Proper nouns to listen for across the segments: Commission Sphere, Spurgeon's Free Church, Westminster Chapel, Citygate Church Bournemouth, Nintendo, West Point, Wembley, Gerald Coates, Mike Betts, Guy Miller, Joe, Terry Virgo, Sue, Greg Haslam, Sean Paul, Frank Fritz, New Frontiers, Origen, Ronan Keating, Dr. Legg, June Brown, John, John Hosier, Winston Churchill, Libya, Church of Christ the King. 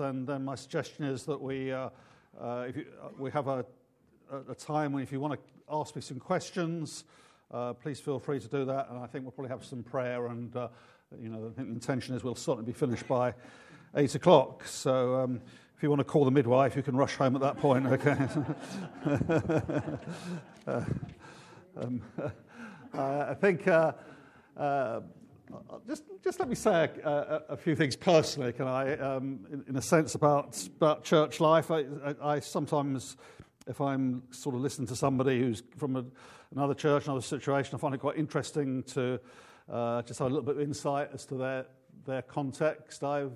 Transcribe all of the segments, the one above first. And then my suggestion is that we have a time when if you want to ask me some questions, please feel free to do that. And I think we'll probably have some prayer. And I think the intention is we'll certainly be finished by 8 o'clock. So if you want to call the midwife, you can rush home at that point. Okay. I think. Just let me say a few things personally, can I, in a sense, about church life. I sometimes, if I'm sort of listening to somebody who's from another church, another situation, I find it quite interesting to just have a little bit of insight as to their context. I've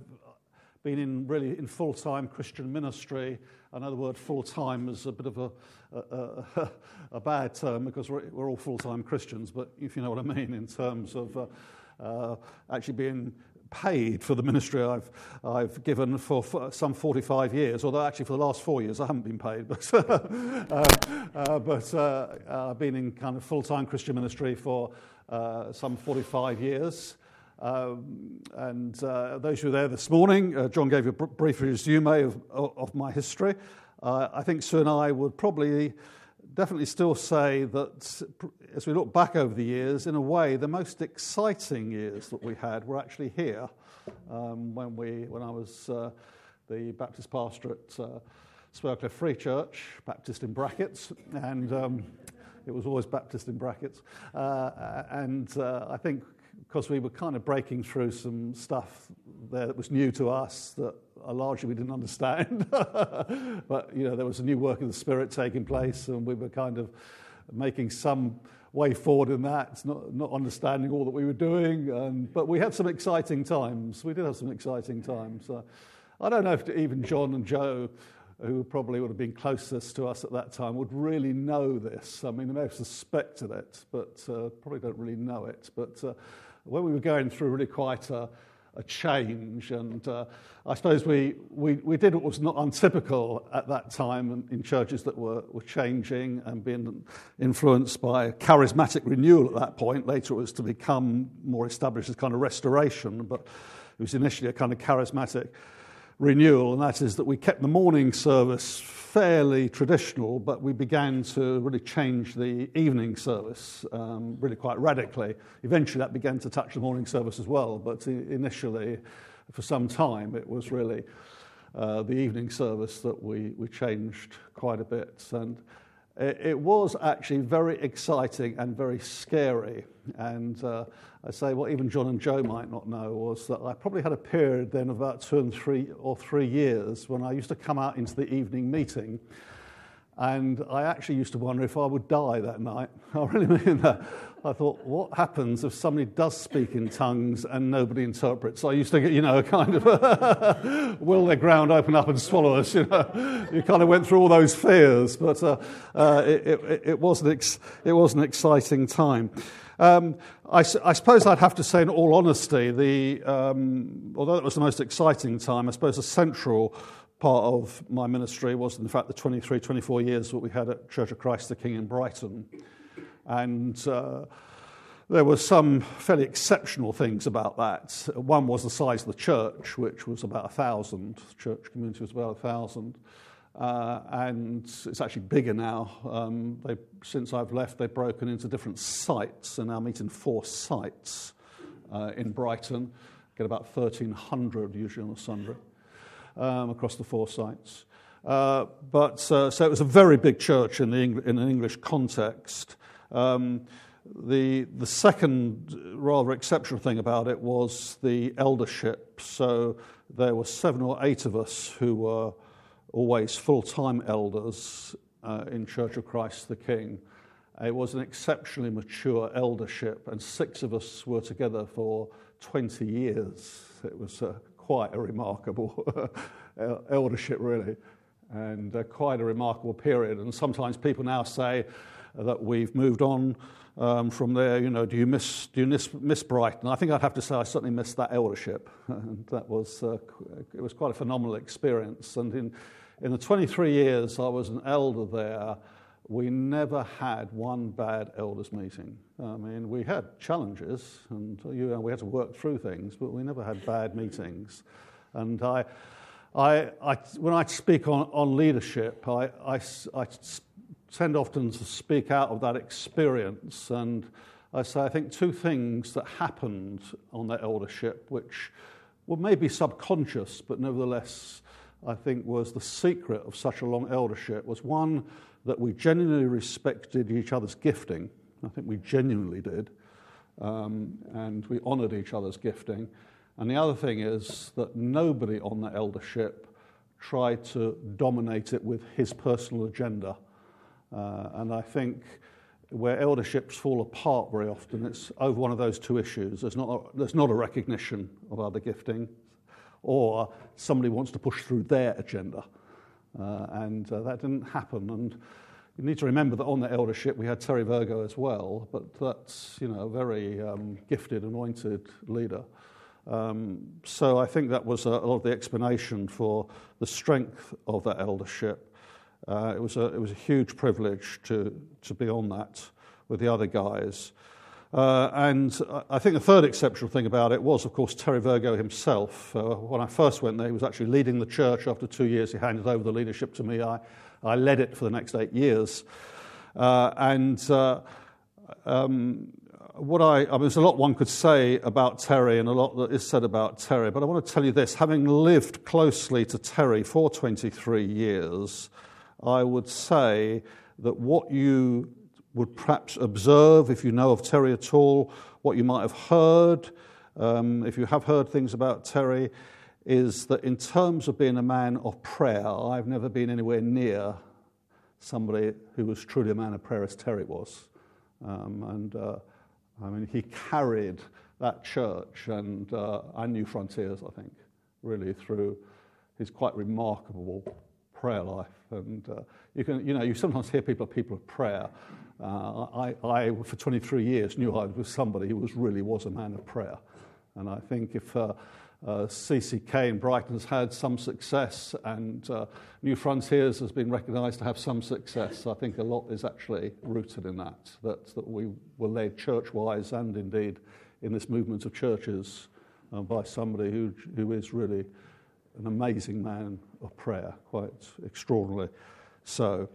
been in full-time Christian ministry. I know the word full-time is a bit of a bad term because we're all full-time Christians, but if you know what I mean in terms of... actually being paid for the ministry I've given for some 45 years, although actually for the last 4 years I haven't been paid, but I've been in kind of full-time Christian ministry for some 45 years. And those who were there this morning, John gave a brief resume of my history. I think Sue and I would probably... definitely still say that as we look back over the years, in a way, the most exciting years that we had were actually here when I was the Baptist pastor at Spurgeon's Free Church, Baptist in brackets, and it was always Baptist in brackets. And I think because we were kind of breaking through some stuff there that was new to us that largely we didn't understand, but there was a new work of the Spirit taking place, and we were kind of making some way forward in that. It's not understanding all that we were doing, but we had some exciting times. We did have some exciting times. I don't know if even John and Joe, who probably would have been closest to us at that time, would really know this. I mean, they may have suspected it, but probably don't really know it. But when we were going through really quite a change, and I suppose we did what was not untypical at that time in churches that were changing and being influenced by charismatic renewal at that point. Later it was to become more established as kind of restoration, but it was initially a kind of charismatic renewal, and that is that we kept the morning service fairly traditional, but we began to really change the evening service really quite radically. Eventually that began to touch the morning service as well, but initially for some time it was really the evening service that we changed quite a bit. And it was actually very exciting and very scary. And I say what even John and Joe might not know was that I probably had a period then of about 3 years when I used to come out into the evening meeting, and I actually used to wonder if I would die that night. I really mean that. I thought, what happens if somebody does speak in tongues and nobody interprets? I used to get, kind of, will the ground open up and swallow us? You kind of went through all those fears, but it was an exciting time. I suppose I'd have to say, in all honesty, although it was the most exciting time, I suppose the central part of my ministry was, in fact, the 24 years that we had at Church of Christ the King in Brighton. And there were some fairly exceptional things about that. One was the size of the church, which was about 1,000. The church community was about 1,000. And it's actually bigger now. Since I've left, they've broken into different sites and now meet in 4 sites in Brighton. Get about 1,300 usually on a Sunday across the 4 sites. So it was a very big church in an English context. The second rather exceptional thing about it was the eldership. So there were 7 or 8 of us who were always full-time elders in Church of Christ the King. It was an exceptionally mature eldership, and 6 of us were together for 20 years. It was quite a remarkable eldership, really, and quite a remarkable period. And sometimes people now say that we've moved on from there. Do you miss Brighton? I think I'd have to say I certainly missed that eldership. And that was it was quite a phenomenal experience. And in the 23 years I was an elder there, we never had one bad elders meeting. I mean, we had challenges, and we had to work through things, but we never had bad meetings. And I When I speak on leadership, I tend often to speak out of that experience, and I say I think two things that happened on that eldership, which were maybe subconscious, but nevertheless I think was the secret of such a long eldership, was one, that we genuinely respected each other's gifting. I think we genuinely did, and we honoured each other's gifting. And the other thing is that nobody on the eldership tried to dominate it with his personal agenda. And I think where elderships fall apart very often, it's over one of those two issues. There's not a recognition of other gifting, or somebody wants to push through their agenda. And that didn't happen. And you need to remember that on the eldership we had Terry Virgo as well, but that's, you know, a very gifted, anointed leader. So I think that was a lot of the explanation for the strength of that eldership. It was a huge privilege to be on that with the other guys. And I think the third exceptional thing about it was, of course, Terry Virgo himself. When I first went there, he was actually leading the church. After 2 years, he handed over the leadership to me. I led it for the next 8 years. There's a lot one could say about Terry, and a lot that is said about Terry, but I want to tell you this. Having lived closely to Terry for 23 years, I would say that what you would perhaps observe, if you know of Terry at all, what you might have heard, if you have heard things about Terry, is that in terms of being a man of prayer, I've never been anywhere near somebody who was truly a man of prayer as Terry was. I mean, he carried that church and New Frontiers, I think, really through his quite remarkable prayer life. And you sometimes hear people of prayer. I for 23 years knew I was somebody who really was a man of prayer. And I think if CCK in Brighton has had some success, and New Frontiers has been recognised to have some success, I think a lot is actually rooted in that we were led church-wise, and indeed in this movement of churches, by somebody who is really an amazing man of prayer, quite extraordinarily so.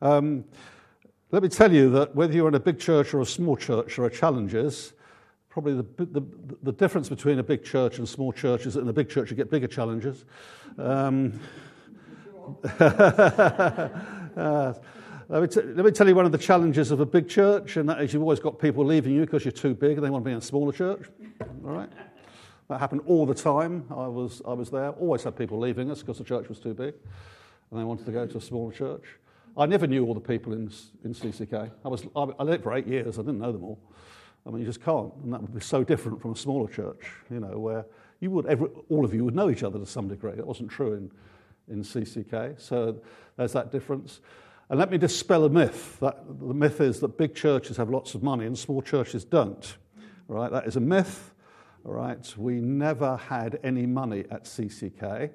Let me tell you that whether you're in a big church or a small church, there are challenges. Probably the difference between a big church and small church is that in a big church you get bigger challenges. Let me tell you one of the challenges of a big church, and that is you've always got people leaving you because you're too big and they want to be in a smaller church. All right, that happened all the time. I was there. Always had people leaving us because the church was too big, and they wanted to go to a smaller church. I never knew all the people in CCK. I lived for 8 years. I didn't know them all. I mean, you just can't, and that would be so different from a smaller church, you know, where you would all of you would know each other to some degree. It wasn't true in CCK, so there's that difference. And let me dispel a myth. The myth is that big churches have lots of money and small churches don't. All right, that is a myth. All right, we never had any money at CCK,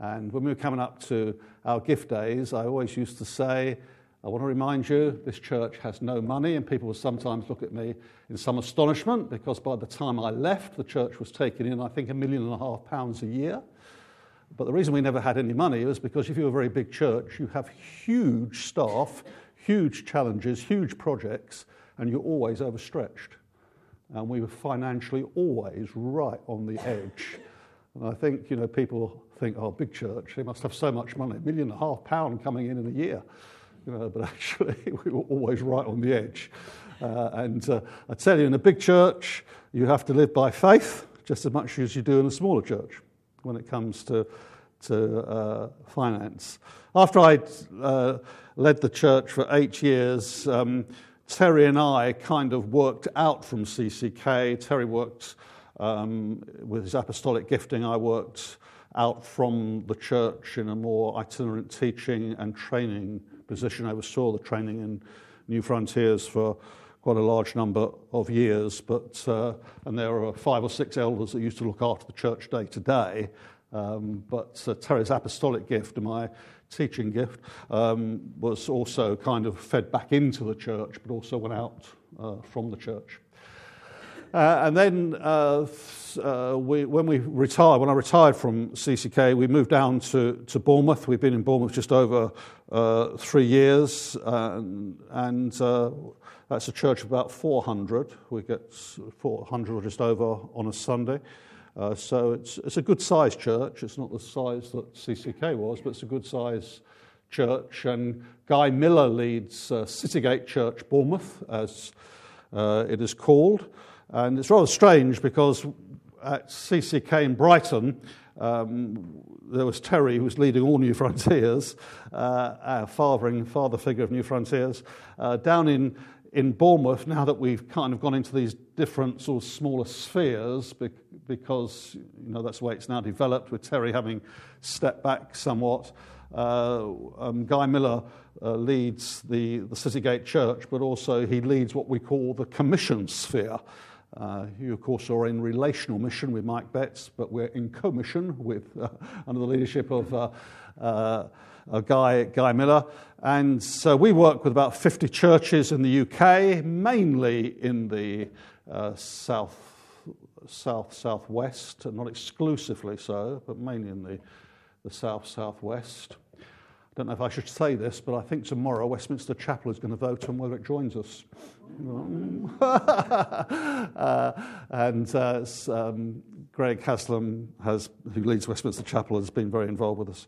and when we were coming up to our gift days, I always used to say, I want to remind you, this church has no money, and people will sometimes look at me in some astonishment, because by the time I left, the church was taking in, I think, £1.5 million a year. But the reason we never had any money was because if you're a very big church, you have huge staff, huge challenges, huge projects, and you're always overstretched. And we were financially always right on the edge. And I think, you know, people think, oh, big church, they must have so much money, £1.5 million coming in a year. You know, but actually, we were always right on the edge. And I tell you, in a big church, you have to live by faith just as much as you do in a smaller church when it comes to finance. After I'd led the church for 8 years, Terry and I kind of worked out from CCK. Terry worked with his apostolic gifting. I worked out from the church in a more itinerant teaching and training position. I oversaw the training in New Frontiers for quite a large number of years, but and there were 5 or 6 elders that used to look after the church day to day. But Terry's apostolic gift and my teaching gift was also kind of fed back into the church, but also went out from the church. And then when I retired from CCK, we moved down to Bournemouth. We've been in Bournemouth just over 3 years, and that's a church of about 400. We get 400 or just over on a Sunday. So it's a good-sized church. It's not the size that CCK was, but it's a good-sized church. And Guy Miller leads Citygate Church Bournemouth, as it is called. And it's rather strange because at CCK in Brighton, there was Terry, who was leading all New Frontiers, our father figure of New Frontiers. Down in Bournemouth, now that we've kind of gone into these different sort of smaller spheres, because that's the way it's now developed, with Terry having stepped back somewhat, Guy Miller leads the Citygate Church, but also he leads what we call the Commission Sphere. You, of course, are in relational mission with Mike Betts, but we're in commission with under the leadership of Guy Miller. And so we work with about 50 churches in the UK, mainly in the southwest, not exclusively so, but mainly in the southwest. I don't know if I should say this, but I think tomorrow Westminster Chapel is going to vote on whether it joins us. And Greg Haslam, who leads Westminster Chapel, has been very involved with us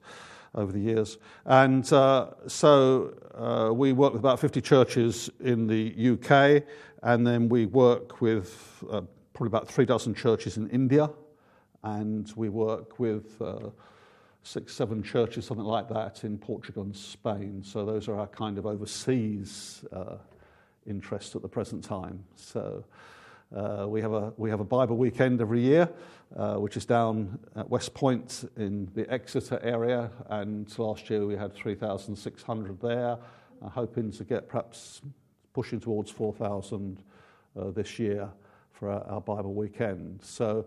over the years. And so we work with about 50 churches in the UK, and then we work with probably about 36 churches in India, and we work with 6-7 churches, something like that, in Portugal and Spain. So those are our kind of overseas interests at the present time. So we have a Bible weekend every year, which is down at West Point in the Exeter area. And last year we had 3,600 there. I'm hoping to get perhaps pushing towards 4,000 this year for our Bible weekend. So,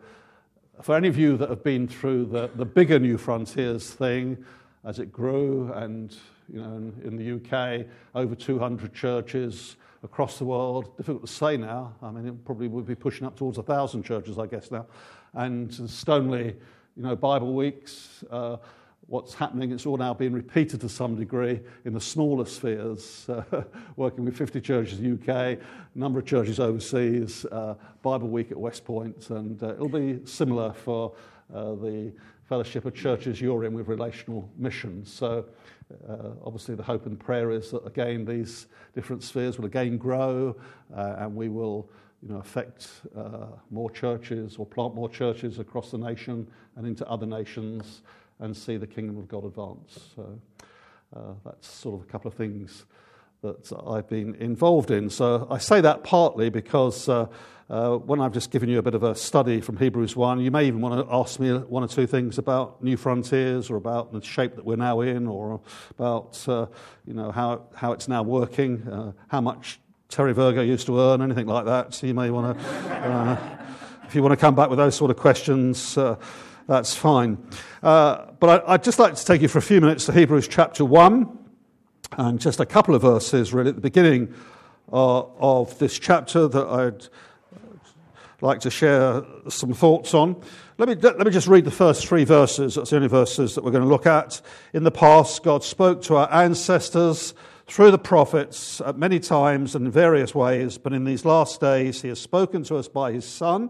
for any of you that have been through the bigger New Frontiers thing as it grew, and in the UK, over 200 churches across the world, difficult to say now. I mean, it probably would be pushing up towards 1,000 churches, I guess, now. And Stoneleigh, Bible Weeks, what's happening, it's all now being repeated to some degree in the smaller spheres, working with 50 churches in the UK, a number of churches overseas, Bible Week at West Point, and it'll be similar for the fellowship of churches you're in with relational missions. So obviously the hope and prayer is that, again, these different spheres will again grow, and we will affect more churches or plant more churches across the nation and into other nations, and see the kingdom of God advance. So that's sort of a couple of things that I've been involved in. So I say that partly because when I've just given you a bit of a study from Hebrews 1, you may even want to ask me one or two things about New Frontiers, or about the shape that we're now in, or about how it's now working, how much Terry Virgo used to earn, anything like that. So you may want to, if you want to come back with those sort of questions, that's fine. But I'd just like to take you for a few minutes to Hebrews chapter 1, and just a couple of verses really at the beginning of this chapter that I'd like to share some thoughts on. Let me just read the first 3 verses. That's the only verses that we're going to look at. In the past, God spoke to our ancestors through the prophets at many times and in various ways, but in these last days he has spoken to us by his Son,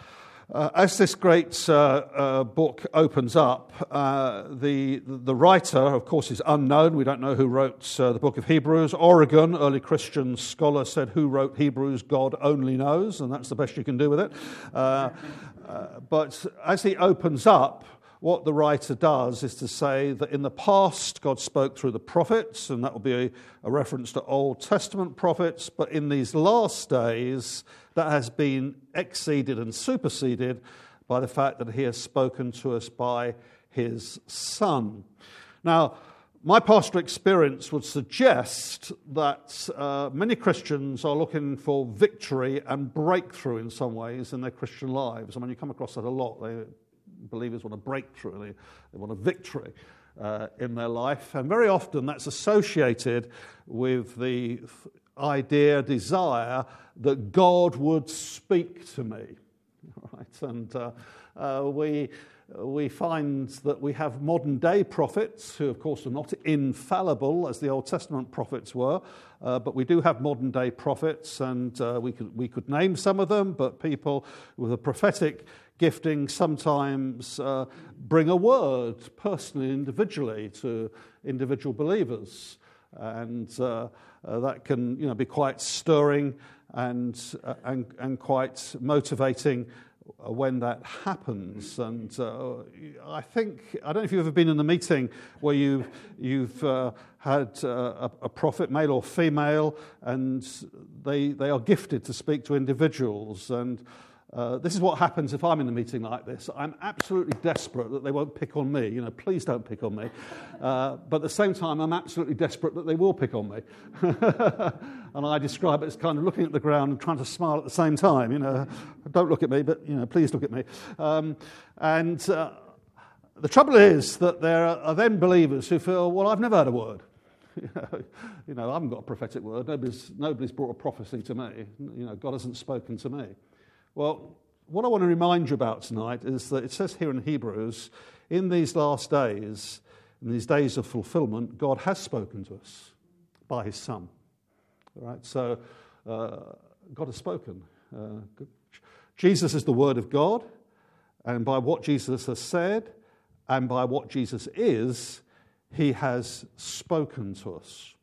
as this great book opens up, the writer, of course, is unknown. We don't know who wrote the book of Hebrews. Origen, early Christian scholar, said who wrote Hebrews, God only knows, and that's the best you can do with it. But as he opens up, what the writer does is to say that in the past God spoke through the prophets, and that will be a reference to Old Testament prophets, but in these last days that has been exceeded and superseded by the fact that he has spoken to us by his Son. Now, My pastoral experience would suggest that many Christians are looking for victory and breakthrough in some ways in their Christian lives. I mean, you come across that a lot. Believers want a breakthrough, they want a victory in their life. And very often that's associated with the idea, desire, that God would speak to me. Right? And we find that we have modern-day prophets who, of course, are not infallible as the Old Testament prophets were, but we do have modern-day prophets, and we could name some of them, but people with a prophetic gifting sometimes bring a word personally, individually, to individual believers, and that can, you know, be quite stirring and quite motivating when that happens. And I think, I don't know if you've ever been in a meeting where you've had a prophet, male or female, and they are gifted to speak to individuals. And this is what happens if I'm in a meeting like this. I'm absolutely desperate that they won't pick on me. You know, please don't pick on me. But at the same time, I'm absolutely desperate that they will pick on me. And I describe it as kind of looking at the ground and trying to smile at the same time. You know, don't look at me, but, you know, please look at me. The trouble is that there are then believers who feel, well, I've never had a word. You know, I haven't got a prophetic word. Nobody's brought a prophecy to me. You know, God hasn't spoken to me. Well, what I want to remind you about tonight is that it says here in Hebrews, in these last days, in these days of fulfillment, God has spoken to us by his Son. All right, so God has spoken. Jesus is the Word of God, and by what Jesus has said and by what Jesus is, he has spoken to us.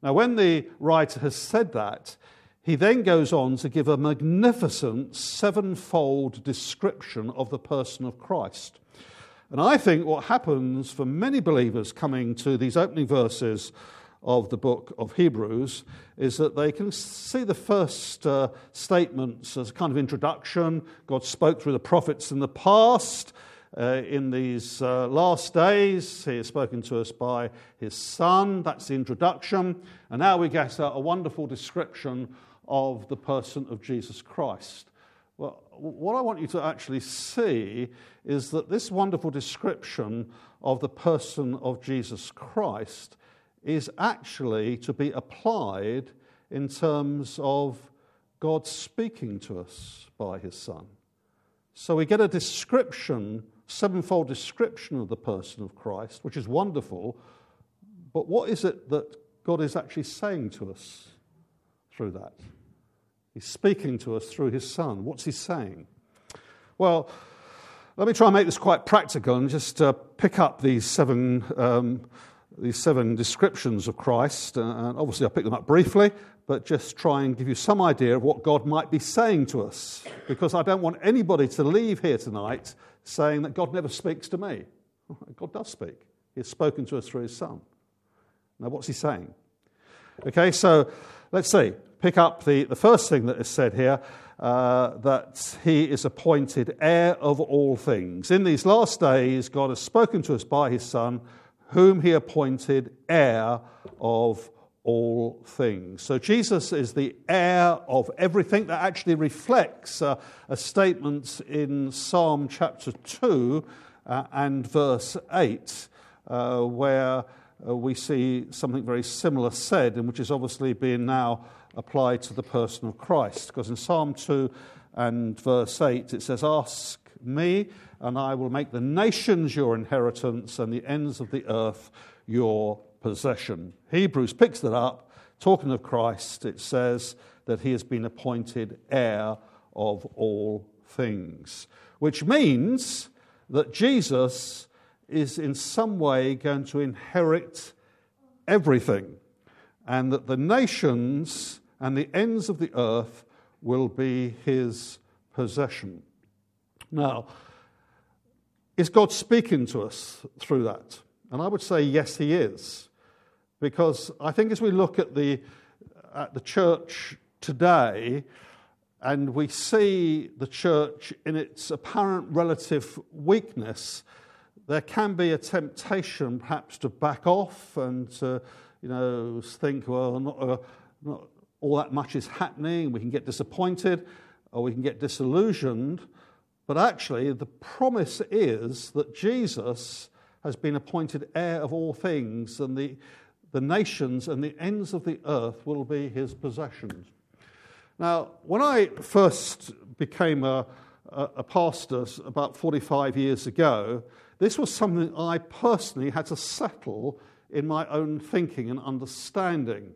Now, when the writer has said that, he then goes on to give a magnificent sevenfold description of the person of Christ. And I think what happens for many believers coming to these opening verses of the book of Hebrews is that they can see the first statements as a kind of introduction. God spoke through the prophets in the past. In these last days, he has spoken to us by his Son. That's the introduction. And now we get a wonderful description of the person of Jesus Christ. Well, what I want you to actually see is that this wonderful description of the person of Jesus Christ is actually to be applied in terms of God speaking to us by his Son. So we get a description, sevenfold description of the person of Christ, which is wonderful, but what is it that God is actually saying to us through that? He's speaking to us through his Son. What's he saying? Well, let me try and make this quite practical and just pick up these seven descriptions of Christ. And obviously, I'll pick them up briefly, but just try and give you some idea of what God might be saying to us, because I don't want anybody to leave here tonight saying that God never speaks to me. God does speak. He has spoken to us through his Son. Now, what's he saying? Okay, so let's see. Pick up the first thing that is said here, that he is appointed heir of all things. In these last days, God has spoken to us by his Son, whom he appointed heir of all things. So Jesus is the heir of everything. That actually reflects a statement in Psalm chapter 2 and verse 8, where we see something very similar said, and which is obviously being now applied to the person of Christ. Because in Psalm 2 and verse 8, it says, "Ask me, and I will make the nations your inheritance and the ends of the earth your possession." Hebrews picks that up. Talking of Christ, it says that he has been appointed heir of all things, which means that Jesus is in some way going to inherit everything, and that the nations and the ends of the earth will be his possession. Now, is God speaking to us through that? And I would say, yes, he is. Because I think as we look at the church today, and we see the church in its apparent relative weakness, there can be a temptation perhaps to back off and to, you know, think, well, not all that much is happening. We can get disappointed or we can get disillusioned. But actually, the promise is that Jesus has been appointed heir of all things, and the nations and the ends of the earth will be his possessions. Now, when I first became a pastor about 45 years ago, this was something I personally had to settle in my own thinking and understanding.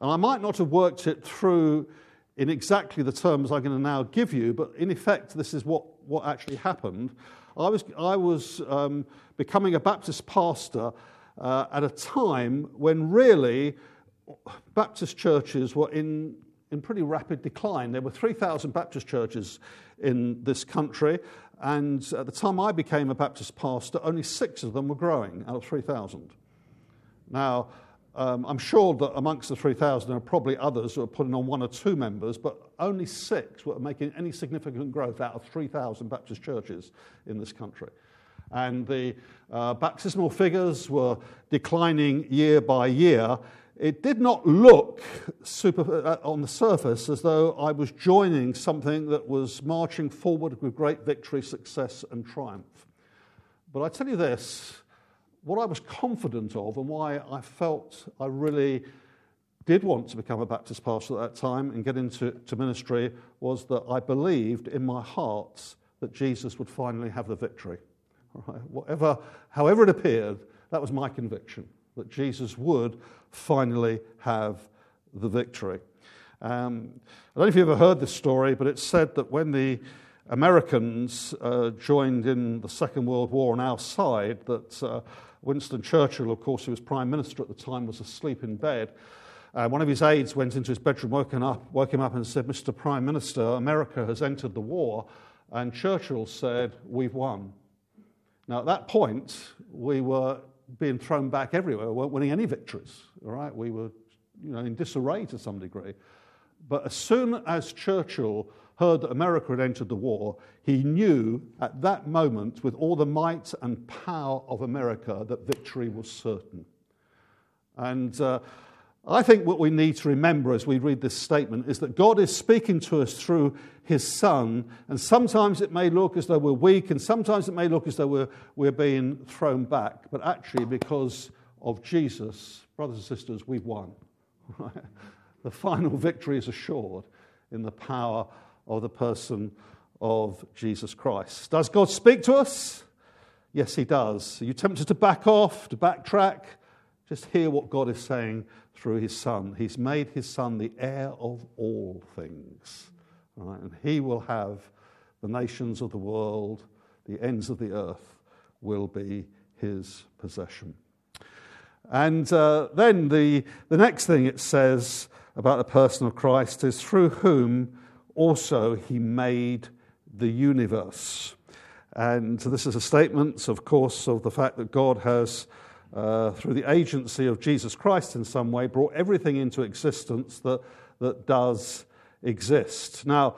And I might not have worked it through in exactly the terms I'm going to now give you, but in effect, this is what actually happened. I was becoming a Baptist pastor at a time when really Baptist churches were in pretty rapid decline. There were 3,000 Baptist churches in this country, and at the time I became a Baptist pastor, only 6 of them were growing out of 3,000. Now, I'm sure that amongst the 3,000 there are probably others who are putting on 1 or 2 members, but only 6 were making any significant growth out of 3,000 Baptist churches in this country. And the baptismal figures were declining year by year. It did not look on the surface as though I was joining something that was marching forward with great victory, success and triumph. But I tell you this, what I was confident of and why I felt I really did want to become a Baptist pastor at that time and get into ministry was that I believed in my heart that Jesus would finally have the victory. Right? However it appeared, that was my conviction, that Jesus would finally have the victory. I don't know if you've ever heard this story, but it's said that when the Americans joined in the Second World War on our side, that Winston Churchill, of course, who was Prime Minister at the time, was asleep in bed. One of his aides went into his bedroom, woke him up and said, "Mr. Prime Minister, America has entered the war." And Churchill said, "We've won." Now, at that point, we were being thrown back everywhere. We weren't winning any victories, all right? We were, you know, in disarray to some degree. But as soon as Churchill heard that America had entered the war, he knew at that moment, with all the might and power of America, that victory was certain. And I think what we need to remember as we read this statement is that God is speaking to us through his Son, and sometimes it may look as though we're weak, and sometimes it may look as though we're being thrown back. But actually, because of Jesus, brothers and sisters, we've won. Right? The final victory is assured in the power of the person of Jesus Christ. Does God speak to us? Yes, he does. Are you tempted to back off, to backtrack? Just hear what God is saying through his Son. He's made his Son the heir of all things. All right? And he will have the nations of the world, the ends of the earth will be his possession. And then the next thing it says about the person of Christ is through whom also he made the universe. And this is a statement, of course, of the fact that God has, through the agency of Jesus Christ in some way, brought everything into existence that does exist. Now,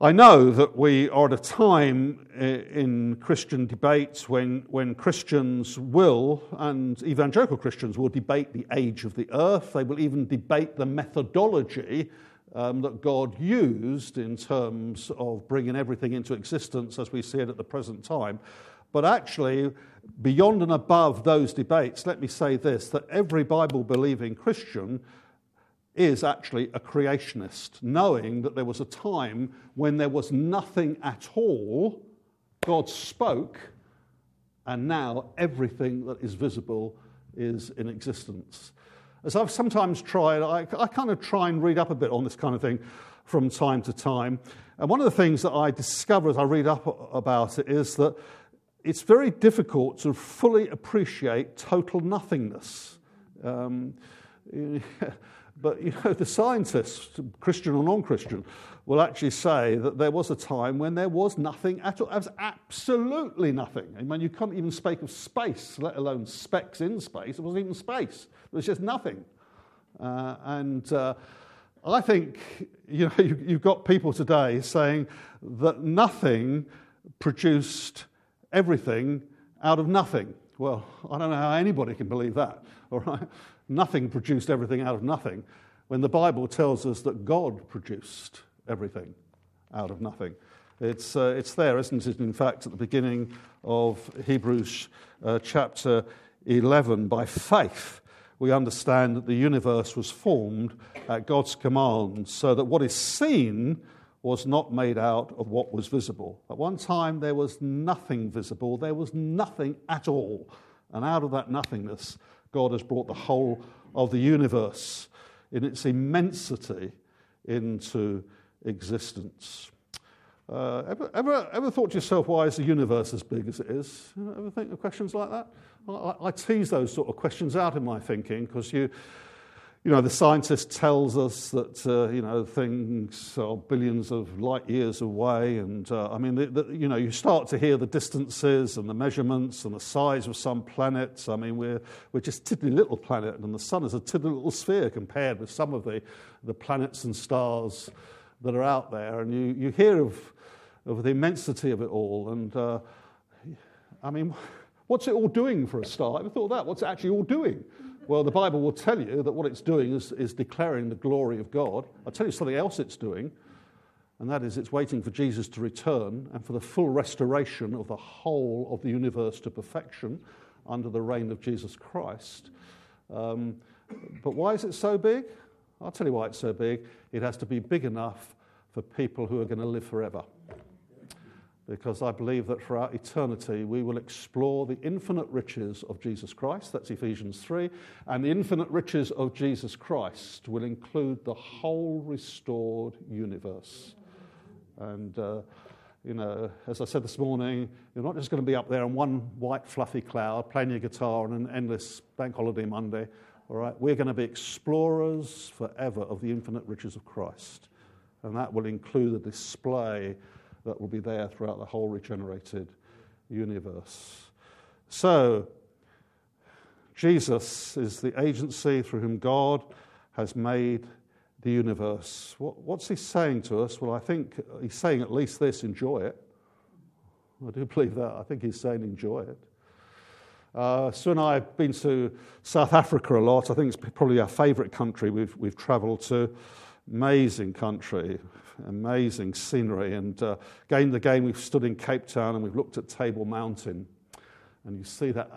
I know that we are at a time in Christian debates when Christians will, and evangelical Christians will, debate the age of the earth. They will even debate the methodology that God used in terms of bringing everything into existence as we see it at the present time. But actually, beyond and above those debates, let me say this, that every Bible-believing Christian is actually a creationist, knowing that there was a time when there was nothing at all, God spoke, and now everything that is visible is in existence. As I've sometimes tried, I kind of try and read up a bit on this kind of thing from time to time. And one of the things that I discover as I read up about it is that it's very difficult to fully appreciate total nothingness. But you know, the scientists, Christian or non-Christian, will actually say that there was a time when there was nothing at all. There was absolutely nothing. I mean, you can't even speak of space, let alone specks in space. It wasn't even space. It was just nothing. And I think, you know, you've got people today saying that nothing produced everything out of nothing. Well, I don't know how anybody can believe that, all right? Nothing produced everything out of nothing, when the Bible tells us that God produced everything out of nothing. It's there, isn't it? In fact, at the beginning of Hebrews chapter 11, by faith we understand that the universe was formed at God's command, so that what is seen was not made out of what was visible. At one time there was nothing visible, there was nothing at all, and out of that nothingness God has brought the whole of the universe in its immensity into existence. Ever thought to yourself, why is the universe as big as it is? Ever think of questions like that? I tease those sort of questions out in my thinking, because you know, the scientist tells us that things are billions of light years away, and you start to hear the distances and the measurements and the size of some planets. I mean, we're just a tiddly little planet, and the sun is a tiddly little sphere compared with some of the planets and stars that are out there. And you hear of the immensity of it all, and I mean, what's it all doing for a start? Ever thought of that? What's it actually all doing? Well, the Bible will tell you that what it's doing is declaring the glory of God. I'll tell you something else it's doing, and that is it's waiting for Jesus to return and for the full restoration of the whole of the universe to perfection under the reign of Jesus Christ. But why is it so big? I'll tell you why it's so big. It has to be big enough for people who are going to live forever, because I believe that throughout eternity we will explore the infinite riches of Jesus Christ. That's Ephesians 3. And the infinite riches of Jesus Christ will include the whole restored universe. And, as I said this morning, you're not just going to be up there in one white fluffy cloud playing your guitar on an endless bank holiday Monday, all right? We're going to be explorers forever of the infinite riches of Christ. And that will include the display that will be there throughout the whole regenerated universe. So, Jesus is the agency through whom God has made the universe. What's he saying to us? Well, I think he's saying at least this: enjoy it. I do believe that. I think he's saying enjoy it. Sue and I have been to South Africa a lot. I think it's probably our favourite country we've travelled to. Amazing country, amazing scenery, and again we've stood in Cape Town and we've looked at Table Mountain, and you see that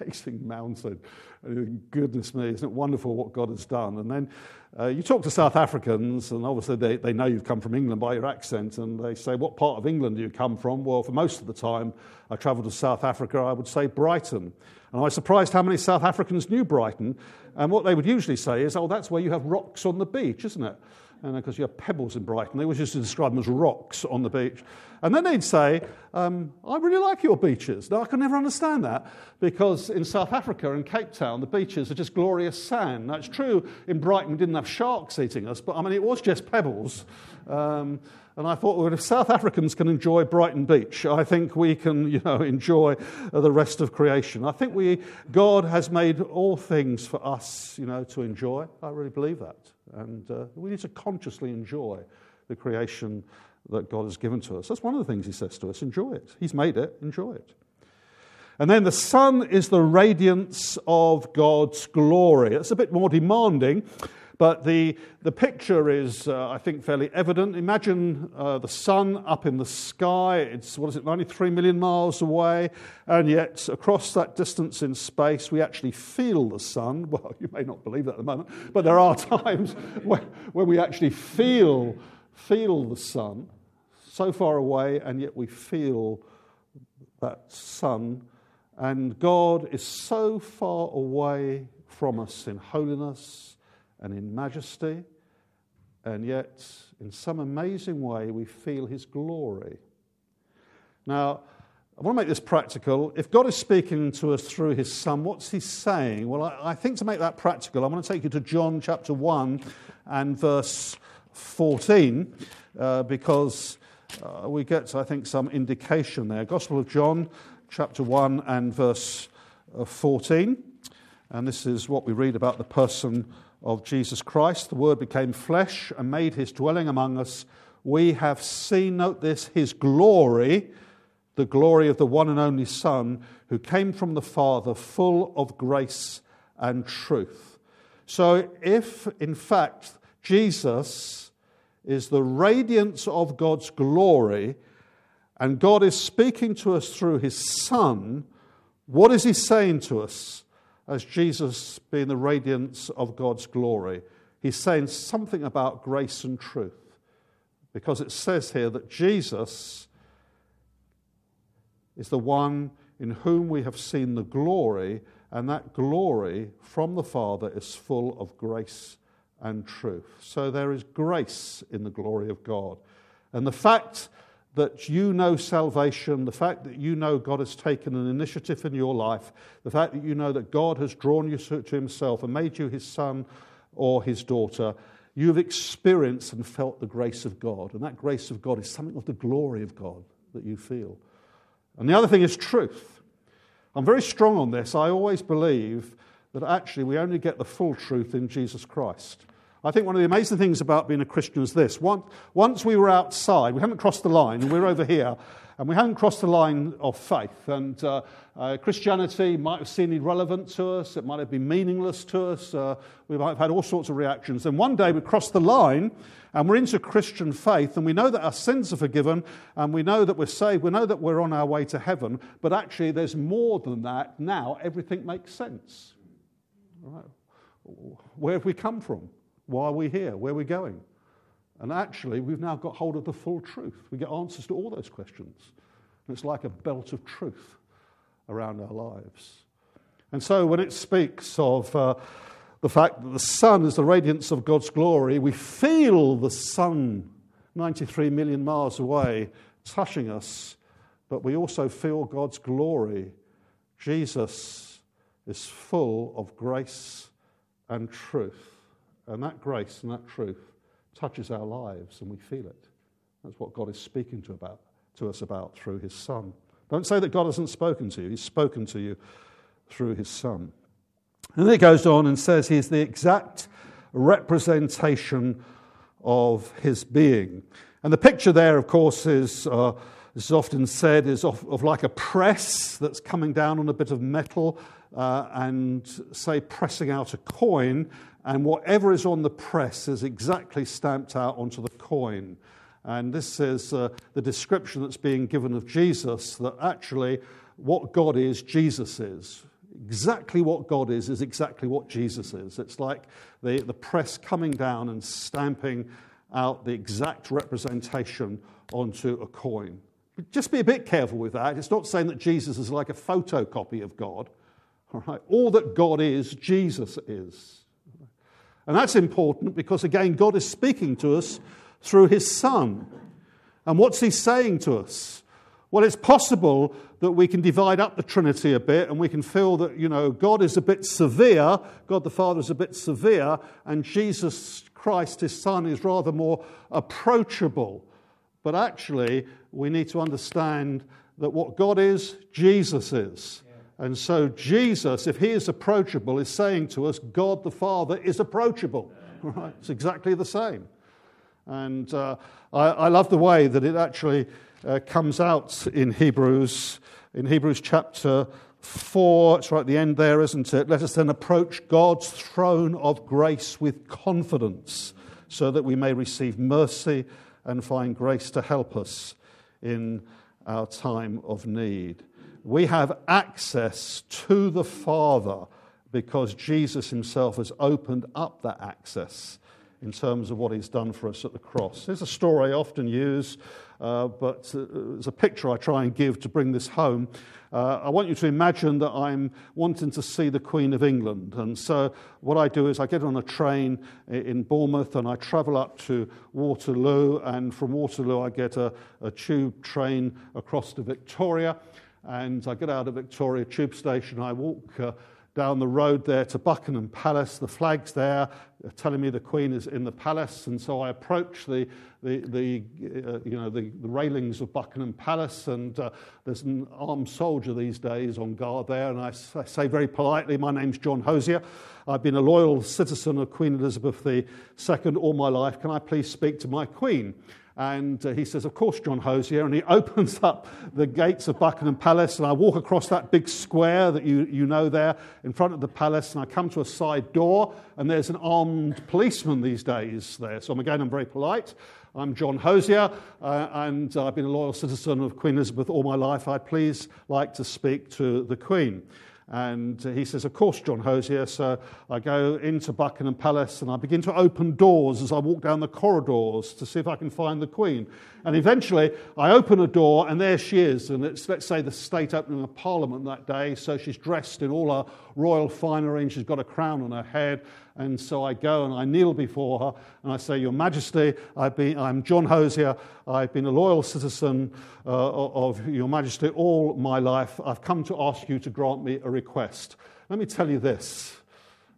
amazing mountain, and you think, goodness me, isn't it wonderful what God has done? And then you talk to South Africans, and obviously they know you've come from England by your accent, and they say, what part of England do you come from? Well, for most of the time I travelled to South Africa, I would say Brighton. And I was surprised how many South Africans knew Brighton, and what they would usually say is, oh, that's where you have rocks on the beach, isn't it? And because you have pebbles in Brighton, they always used to describe them as rocks on the beach. And then they'd say, I really like your beaches. Now, I can never understand that, because in South Africa and Cape Town, the beaches are just glorious sand. That's true, in Brighton we didn't have sharks eating us, but I mean, it was just pebbles. And I thought, well, if South Africans can enjoy Brighton Beach, I think we can, enjoy the rest of creation. I think God has made all things for us, to enjoy. I really believe that. And we need to consciously enjoy the creation that God has given to us. That's one of the things he says to us: enjoy it. He's made it, enjoy it. And then the sun is the radiance of God's glory. It's a bit more demanding, but the picture is, I think, fairly evident. Imagine the sun up in the sky. It's, 93 million miles away, and yet across that distance in space, we actually feel the sun. Well, you may not believe that at the moment, but there are times when we actually feel the sun so far away, and yet we feel that sun. And God is so far away from us in holiness and in majesty, and yet in some amazing way we feel his glory. Now, I want to make this practical. If God is speaking to us through his Son, what's he saying? Well, I think to make that practical, I want to take you to John chapter 1 and verse 14, because we get, I think, some indication there. Gospel of John chapter 1 and verse 14, and this is what we read about the person of Jesus Christ. The Word became flesh and made his dwelling among us. We have seen, note this, his glory, the glory of the one and only Son, who came from the Father, full of grace and truth. So if, in fact, Jesus is the radiance of God's glory, and God is speaking to us through his Son, what is he saying to us as Jesus being the radiance of God's glory? He's saying something about grace and truth, because it says here that Jesus is the one in whom we have seen the glory, and that glory from the Father is full of grace and truth. So there is grace in the glory of God. And the fact that you know salvation, the fact that you know God has taken an initiative in your life, the fact that you know that God has drawn you to himself and made you his son or his daughter, you've experienced and felt the grace of God. And that grace of God is something of the glory of God that you feel. And the other thing is truth. I'm very strong on this. I always believe that actually we only get the full truth in Jesus Christ. I think one of the amazing things about being a Christian is this. Once we were outside, we haven't crossed the line, and we're over here, and we haven't crossed the line of faith. And Christianity might have seemed irrelevant to us. It might have been meaningless to us. We might have had all sorts of reactions. And one day we cross the line, and we're into Christian faith, and we know that our sins are forgiven, and we know that we're saved. We know that we're on our way to heaven. But actually, there's more than that. Now everything makes sense. Right. Where have we come from? Why are we here? Where are we going? And actually, we've now got hold of the full truth. We get answers to all those questions. And it's like a belt of truth around our lives. And so when it speaks of the fact that the sun is the radiance of God's glory, we feel the sun 93 million miles away touching us, but we also feel God's glory. Jesus is full of grace and truth. And that grace and that truth touches our lives, and we feel it. That's what God is speaking to us about through his Son. Don't say that God hasn't spoken to you. He's spoken to you through his Son. And then it goes on and says he is the exact representation of his being. And the picture there, of course, is often said, is of like a press that's coming down on a bit of metal and, say, pressing out a coin, and whatever is on the press is exactly stamped out onto the coin. And this is the description that's being given of Jesus, that actually what God is, Jesus is. Exactly what God is exactly what Jesus is. It's like the press coming down and stamping out the exact representation onto a coin. But just be a bit careful with that. It's not saying that Jesus is like a photocopy of God. All right? All that God is, Jesus is. And that's important because, again, God is speaking to us through his Son. And what's he saying to us? Well, it's possible that we can divide up the Trinity a bit, and we can feel that, you know, God is a bit severe, God the Father is a bit severe, and Jesus Christ, his Son, is rather more approachable. But actually, we need to understand that what God is, Jesus is. And so Jesus, if he is approachable, is saying to us, God the Father is approachable. Right? It's exactly the same. And I love the way that it actually comes out in Hebrews chapter 4. It's right at the end there, isn't it? Let us then approach God's throne of grace with confidence, so that we may receive mercy and find grace to help us in our time of need. We have access to the Father because Jesus himself has opened up that access in terms of what he's done for us at the cross. There's a story I often use, but it's a picture I try and give to bring this home. I want you to imagine that I'm wanting to see the Queen of England. And so what I do is I get on a train in Bournemouth and I travel up to Waterloo. And from Waterloo, I get a tube train across to Victoria. And I get out of Victoria Tube Station, I walk down the road there to Buckingham Palace. The flag's there telling me the Queen is in the palace, and so I approach the railings of Buckingham Palace, and there's an armed soldier these days on guard there, and I say very politely, my name's John Hosier. I've been a loyal citizen of Queen Elizabeth II all my life. Can I please speak to my Queen? And he says, of course, John Hosier. And he opens up the gates of Buckingham Palace. And I walk across that big square that you know there in front of the palace. And I come to a side door. And there's an armed policeman these days there. So I'm very polite. I'm John Hosier, and I've been a loyal citizen of Queen Elizabeth all my life. I'd please like to speak to the Queen. And he says, of course, John Hosier. So I go into Buckingham Palace and I begin to open doors as I walk down the corridors to see if I can find the Queen. And eventually I open a door and there she is. And it's, let's say, the state opening of Parliament that day. So she's dressed in all her royal finery and she's got a crown on her head. And so I go and I kneel before her and I say, Your Majesty, I'm John Hosier. I've been a loyal citizen of Your Majesty all my life. I've come to ask you to grant me a request. Let me tell you this,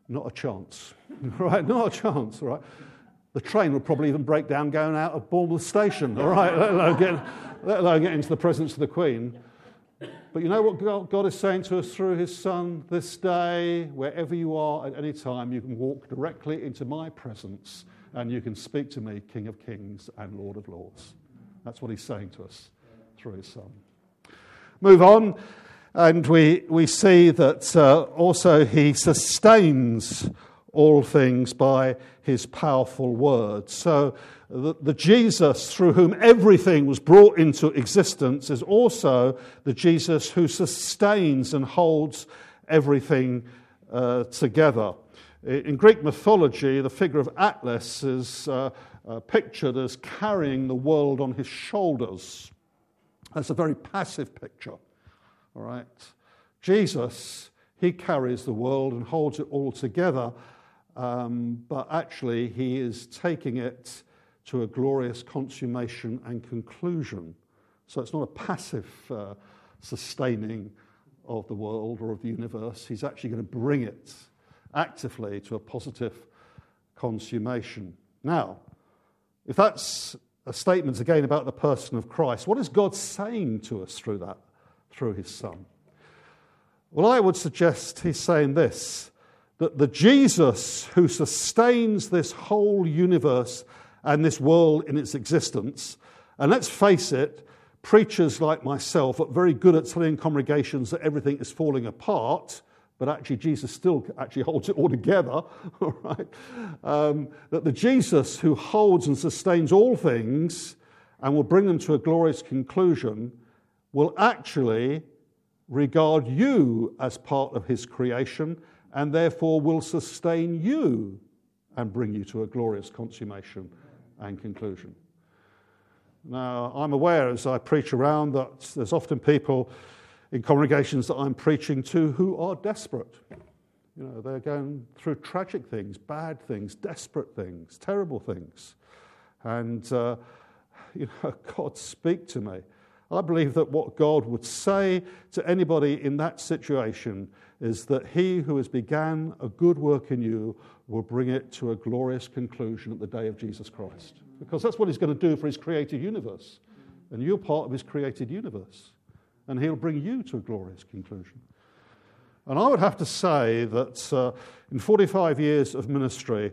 not a chance, right? Not a chance, right? The train would probably even break down going out of Bournemouth Station, all right? Let alone get into the presence of the Queen. But you know what God is saying to us through his Son this day? Wherever you are at any time, you can walk directly into my presence and you can speak to me, King of Kings and Lord of Lords. That's what he's saying to us through his Son. Move on. And we see that also he sustains all things by his powerful word. So the Jesus through whom everything was brought into existence is also the Jesus who sustains and holds everything together. In Greek mythology, the figure of Atlas is pictured as carrying the world on his shoulders. That's a very passive picture. All right, Jesus, he carries the world and holds it all together, but actually he is taking it to a glorious consummation and conclusion. So it's not a passive sustaining of the world or of the universe. He's actually going to bring it actively to a positive consummation. Now, if that's a statement again about the person of Christ, what is God saying to us through that? Through his Son? Well, I would suggest he's saying this, that the Jesus who sustains this whole universe and this world in its existence, and let's face it, preachers like myself are very good at telling congregations that everything is falling apart, but actually Jesus still actually holds it all together, all right? That the Jesus who holds and sustains all things and will bring them to a glorious conclusion will actually regard you as part of his creation and therefore will sustain you and bring you to a glorious consummation and conclusion. Now, I'm aware as I preach around that there's often people in congregations that I'm preaching to who are desperate. You know, they're going through tragic things, bad things, desperate things, terrible things. And, God, speak to me. I believe that what God would say to anybody in that situation is that he who has began a good work in you will bring it to a glorious conclusion at the day of Jesus Christ. Because that's what he's going to do for his created universe. And you're part of his created universe. And he'll bring you to a glorious conclusion. And I would have to say that in 45 years of ministry,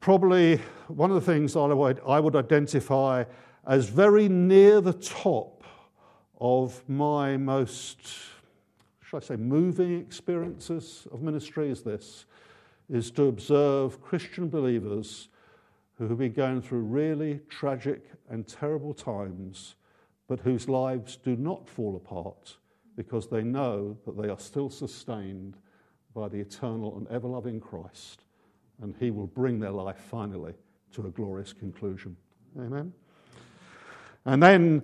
probably one of the things I would identify as very near the top of my most, shall I say, moving experiences of ministry is to observe Christian believers who have been going through really tragic and terrible times, but whose lives do not fall apart because they know that they are still sustained by the eternal and ever-loving Christ, and he will bring their life finally to a glorious conclusion. Amen. And then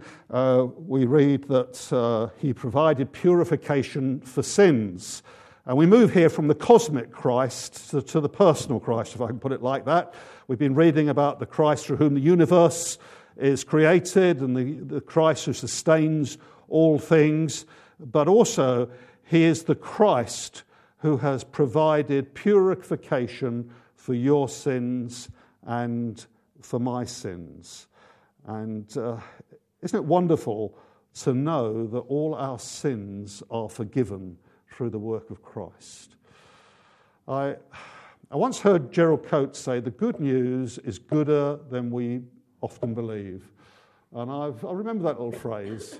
we read that he provided purification for sins. And we move here from the cosmic Christ to the personal Christ, if I can put it like that. We've been reading about the Christ through whom the universe is created and the Christ who sustains all things. But also, he is the Christ who has provided purification for your sins and for my sins. And isn't it wonderful to know that all our sins are forgiven through the work of Christ? I once heard Gerald Coates say, the good news is gooder than we often believe. And I remember that little phrase.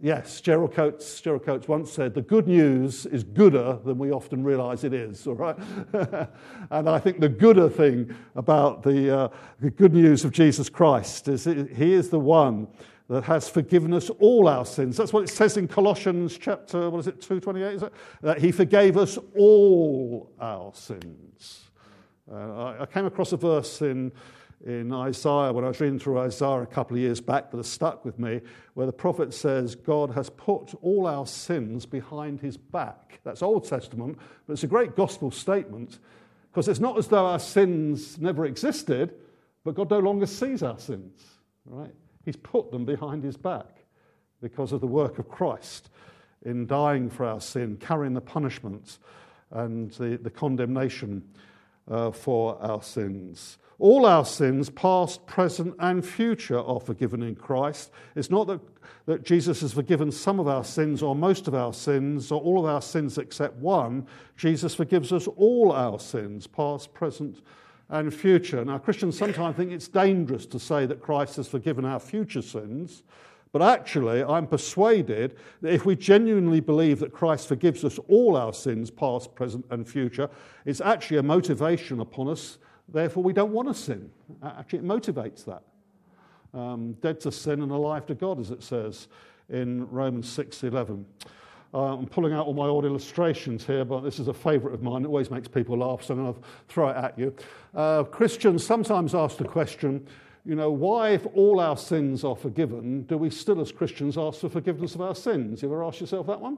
Yes, Gerald Coates once said, the good news is gooder than we often realise it is, all right? And I think the gooder thing about the good news of Jesus Christ is he is the one that has forgiven us all our sins. That's what it says in Colossians chapter, 2:28, is it? That he forgave us all our sins. I came across a verse in Isaiah, when I was reading through Isaiah a couple of years back, that has stuck with me, where the prophet says, God has put all our sins behind his back. That's Old Testament, but it's a great gospel statement, because it's not as though our sins never existed, but God no longer sees our sins, right? He's put them behind his back because of the work of Christ in dying for our sin, carrying the punishment and the condemnation for our sins. All our sins, past, present, and future, are forgiven in Christ. It's not that Jesus has forgiven some of our sins or most of our sins or all of our sins except one. Jesus forgives us all our sins, past, present, and future. Now, Christians sometimes think it's dangerous to say that Christ has forgiven our future sins, but actually I'm persuaded that if we genuinely believe that Christ forgives us all our sins, past, present, and future, it's actually a motivation upon us. Therefore, we don't want to sin. Actually, it motivates that. Dead to sin and alive to God, as it says in Romans 6:11. I'm pulling out all my old illustrations here, but this is a favourite of mine. It always makes people laugh, so I'm going to throw it at you. Christians sometimes ask the question, why, if all our sins are forgiven, do we still as Christians ask for forgiveness of our sins? You ever ask yourself that one?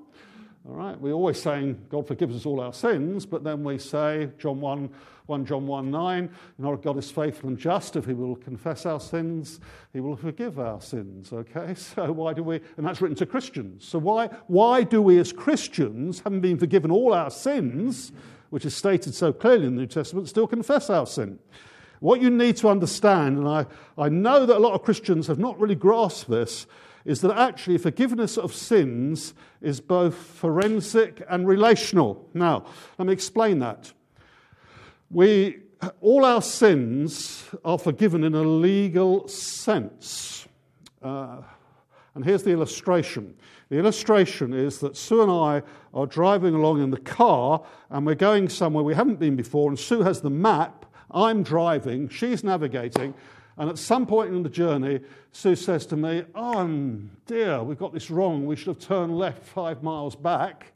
All right, we're always saying God forgives us all our sins, but then we say, John 1:9, God is faithful and just. If he will confess our sins, he will forgive our sins. Okay, so why do we, and that's written to Christians. So why do we as Christians, having been forgiven all our sins, which is stated so clearly in the New Testament, still confess our sin? What you need to understand, and I know that a lot of Christians have not really grasped this, is that actually forgiveness of sins is both forensic and relational. Now, let me explain that. All our sins are forgiven in a legal sense. And here's the illustration. The illustration is that Sue and I are driving along in the car and we're going somewhere we haven't been before, and Sue has the map, I'm driving, she's navigating, and at some point in the journey, Sue says to me, oh dear, we've got this wrong, we should have turned left 5 miles back.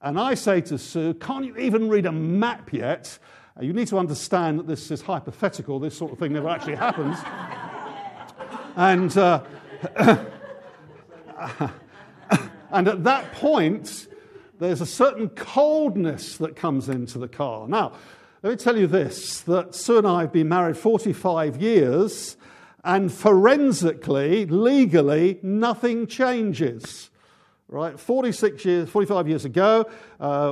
And I say to Sue, can't you even read a map yet? You need to understand that this is hypothetical, this sort of thing never actually happens. And at that point, there's a certain coldness that comes into the car. Now, let me tell you this, that Sue and I have been married 45 years, and forensically, legally, nothing changes. Right? 45 years ago,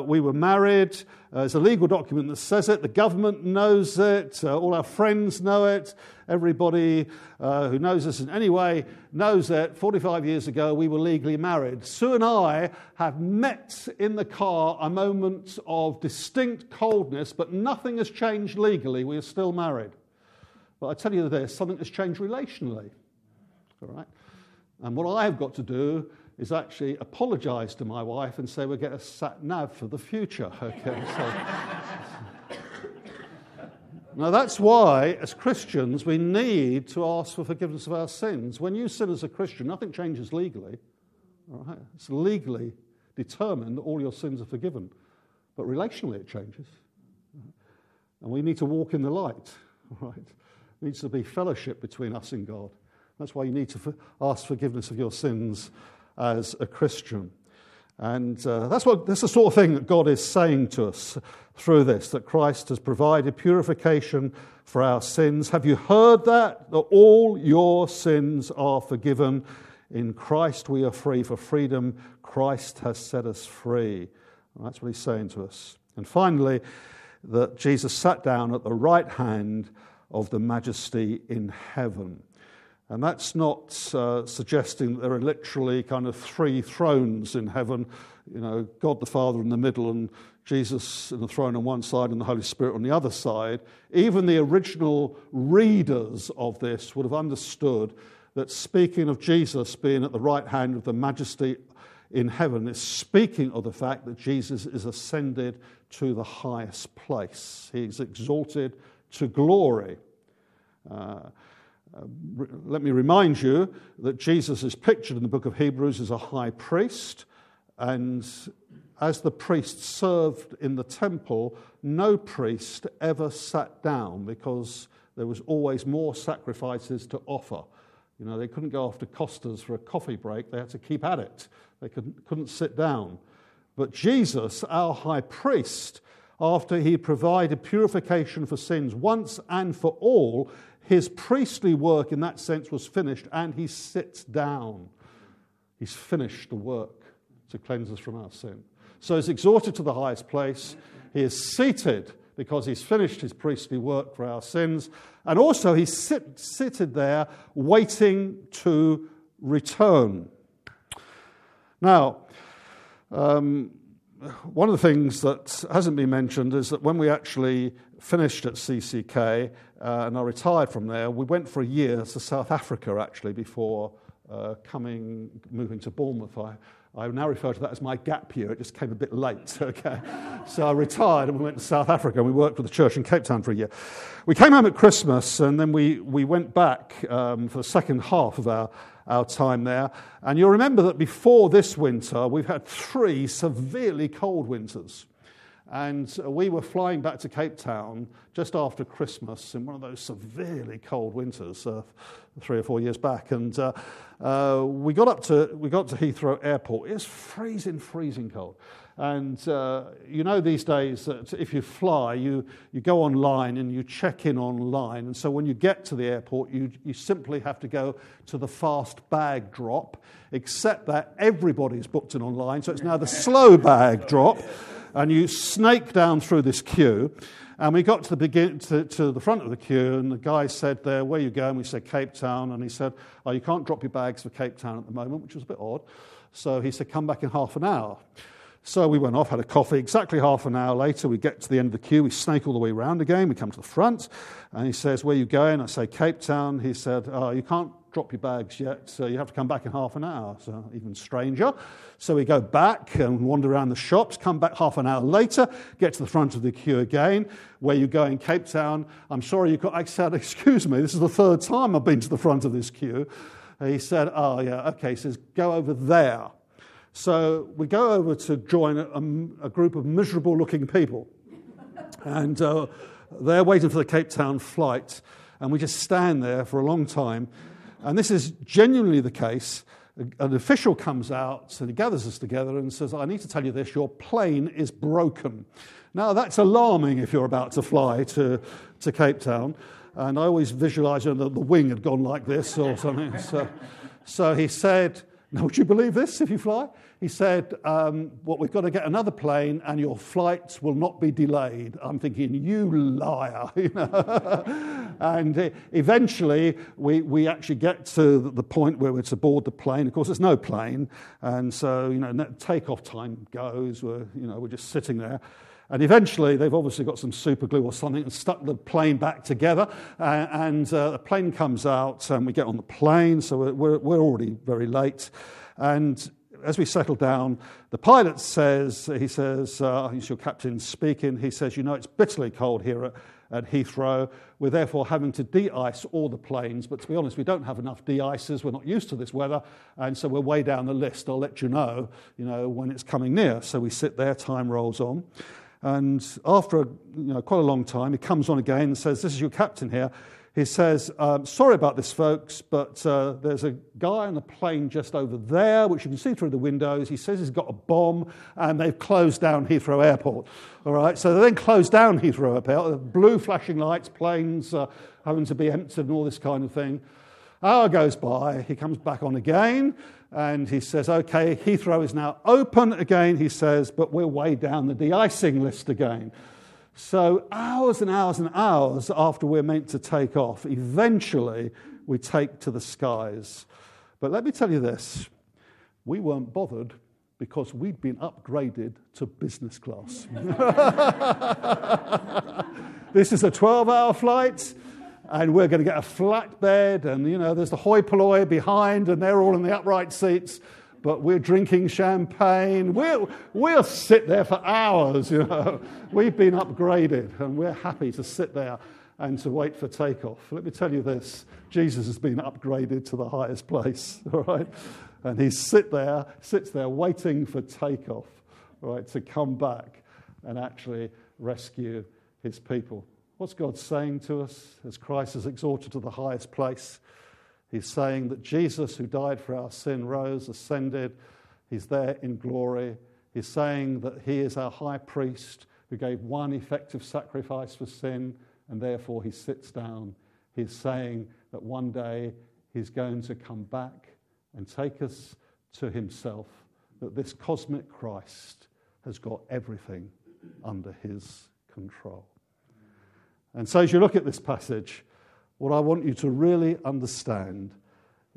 we were married. There's a legal document that says it. The government knows it. All our friends know it. Everybody who knows us in any way knows that 45 years ago we were legally married. Sue and I have met in the car a moment of distinct coldness, but nothing has changed legally. We are still married. But I tell you this, something has changed relationally. All right? And what I have got to do is actually apologise to my wife and say we'll get a sat-nav for the future. Okay, so. Now that's why, as Christians, we need to ask for forgiveness of our sins. When you sin as a Christian, nothing changes legally. All right? It's legally determined that all your sins are forgiven. But relationally it changes. And we need to walk in the light. All right? There needs to be fellowship between us and God. That's why you need to ask forgiveness of your sins as a Christian. And that's the sort of thing that God is saying to us through this, that Christ has provided purification for our sins. Have you heard that? That all your sins are forgiven. In Christ we are free. For freedom, Christ has set us free. And that's what he's saying to us. And finally, that Jesus sat down at the right hand of the Majesty in heaven. And that's not suggesting that there are literally kind of three thrones in heaven, God the Father in the middle and Jesus and the throne on one side and the Holy Spirit on the other side, even the original readers of this would have understood that speaking of Jesus being at the right hand of the majesty in heaven is speaking of the fact that Jesus is ascended to the highest place. He is exalted to glory. Let me remind you that Jesus is pictured in the book of Hebrews as a high priest, and as the priest served in the temple, no priest ever sat down because there was always more sacrifices to offer. You know, they couldn't go off to Costa's for a coffee break. They had to keep at it. They couldn't sit down. But Jesus, our high priest, after he provided purification for sins once and for all, his priestly work in that sense was finished, and he sits down. He's finished the work to cleanse us from our sin. So he's exalted to the highest place. He is seated because he's finished his priestly work for our sins. And also he's seated there waiting to return. Now, one of the things that hasn't been mentioned is that when we actually finished at CCK and I retired from there, we went for a year to South Africa actually before moving to Bournemouth. I now refer to that as my gap year. It just came a bit late, okay? So I retired and we went to South Africa and we worked with the church in Cape Town for a year. We came home at Christmas and then we went back for the second half of our time there. And you'll remember that before this winter, we've had 3 severely cold winters. And we were flying back to Cape Town just after Christmas in one of those severely cold winters 3 or 4 years back. And we got to Heathrow Airport. It was freezing cold. And you know these days that if you fly, you go online and you check in online. And so when you get to the airport, you simply have to go to the fast bag drop, except that everybody's booked in online. So it's now the slow bag drop. And you snake down through this queue, and we got to to the front of the queue, and the guy said there, "Where are you going?" We said, "Cape Town." And he said, "Oh, you can't drop your bags for Cape Town at the moment," which was a bit odd. So he said, "Come back in half an hour." So we went off, had a coffee. Exactly half an hour later, we get to the end of the queue. We snake all the way round again. We come to the front, and he says, "Where are you going?" I say, "Cape Town." He said, "Oh, you can't drop your bags yet, so you have to come back in half an hour." So even stranger. So we go back and wander around the shops, come back half an hour later, get to the front of the queue again. "Where you going?" "Cape Town." "I'm sorry, you can't." I said, "Excuse me, this is the 3rd time I've been to the front of this queue." And he said, "Oh yeah, okay." He says, "Go over there." So we go over to join a group of miserable looking people. And they're waiting for the Cape Town flight. And we just stand there for a long time. And this is genuinely the case. An official comes out and he gathers us together and says, "I need to tell you this, your plane is broken." Now, that's alarming if you're about to fly to Cape Town. And I always visualise that the wing had gone like this or something. So he said, "Now, would you believe this if you fly?" He said, "Well, we've got to get another plane and your flights will not be delayed." I'm thinking, "You liar." You know? And eventually we actually get to the point where we're to board the plane. Of course, there's no plane. And so, you know, takeoff time goes. We're just sitting there. And eventually, they've obviously got some super glue or something and stuck the plane back together. And the plane comes out and we get on the plane. So we're already very late. And as we settle down, the pilot says, "It's your captain speaking." He says, "You know, it's bitterly cold here at Heathrow. We're therefore having to de-ice all the planes. But to be honest, we don't have enough de-icers. We're not used to this weather. And so we're way down the list. I'll let you know when it's coming near." So we sit there. Time rolls on. And after quite a long time, he comes on again and says, "This is your captain here." He says, "Sorry about this, folks, but there's a guy on the plane just over there, which you can see through the windows. He says he's got a bomb, and they've closed down Heathrow Airport." All right, so they then closed down Heathrow Airport. Blue flashing lights, planes having to be emptied and all this kind of thing. Hour goes by. He comes back on again. And he says, "Okay, Heathrow is now open again," he says, "but we're way down the de-icing list again." So hours and hours and hours after we're meant to take off, eventually we take to the skies. But let me tell you this, we weren't bothered because we'd been upgraded to business class. This is a 12-hour flight, and we're going to get a flat bed, and, you know, there's the hoi polloi behind, and they're all in the upright seats, but we're drinking champagne. We'll sit there for hours, you know. We've been upgraded, and we're happy to sit there and to wait for takeoff. Let me tell you this, Jesus has been upgraded to the highest place, all right? And he sits there waiting for takeoff, all right, to come back and actually rescue his people. What's God saying to us as Christ is exalted to the highest place? He's saying that Jesus, who died for our sin, rose, ascended. He's there in glory. He's saying that he is our high priest who gave one effective sacrifice for sin, and therefore he sits down. He's saying that one day he's going to come back and take us to himself, that this cosmic Christ has got everything under his control. And so as you look at this passage, what I want you to really understand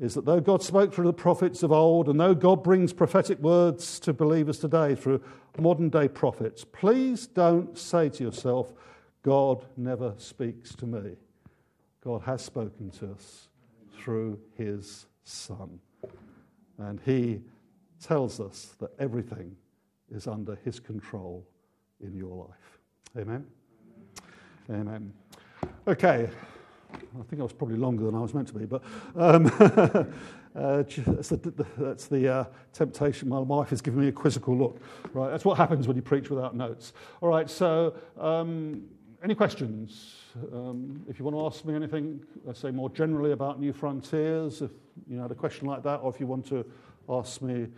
is that though God spoke through the prophets of old, and though God brings prophetic words to believers today through modern-day prophets, please don't say to yourself, God never speaks to me. God has spoken to us through his Son. And he tells us that everything is under his control in your life. Amen? Amen. Amen. Okay. I think I was probably longer than I was meant to be, but that's the temptation. My wife is giving me a quizzical look. Right, that's what happens when you preach without notes. All right, so... any questions? If you want to ask me anything, say more generally about New Frontiers, if you had a question like that, or if you want to ask me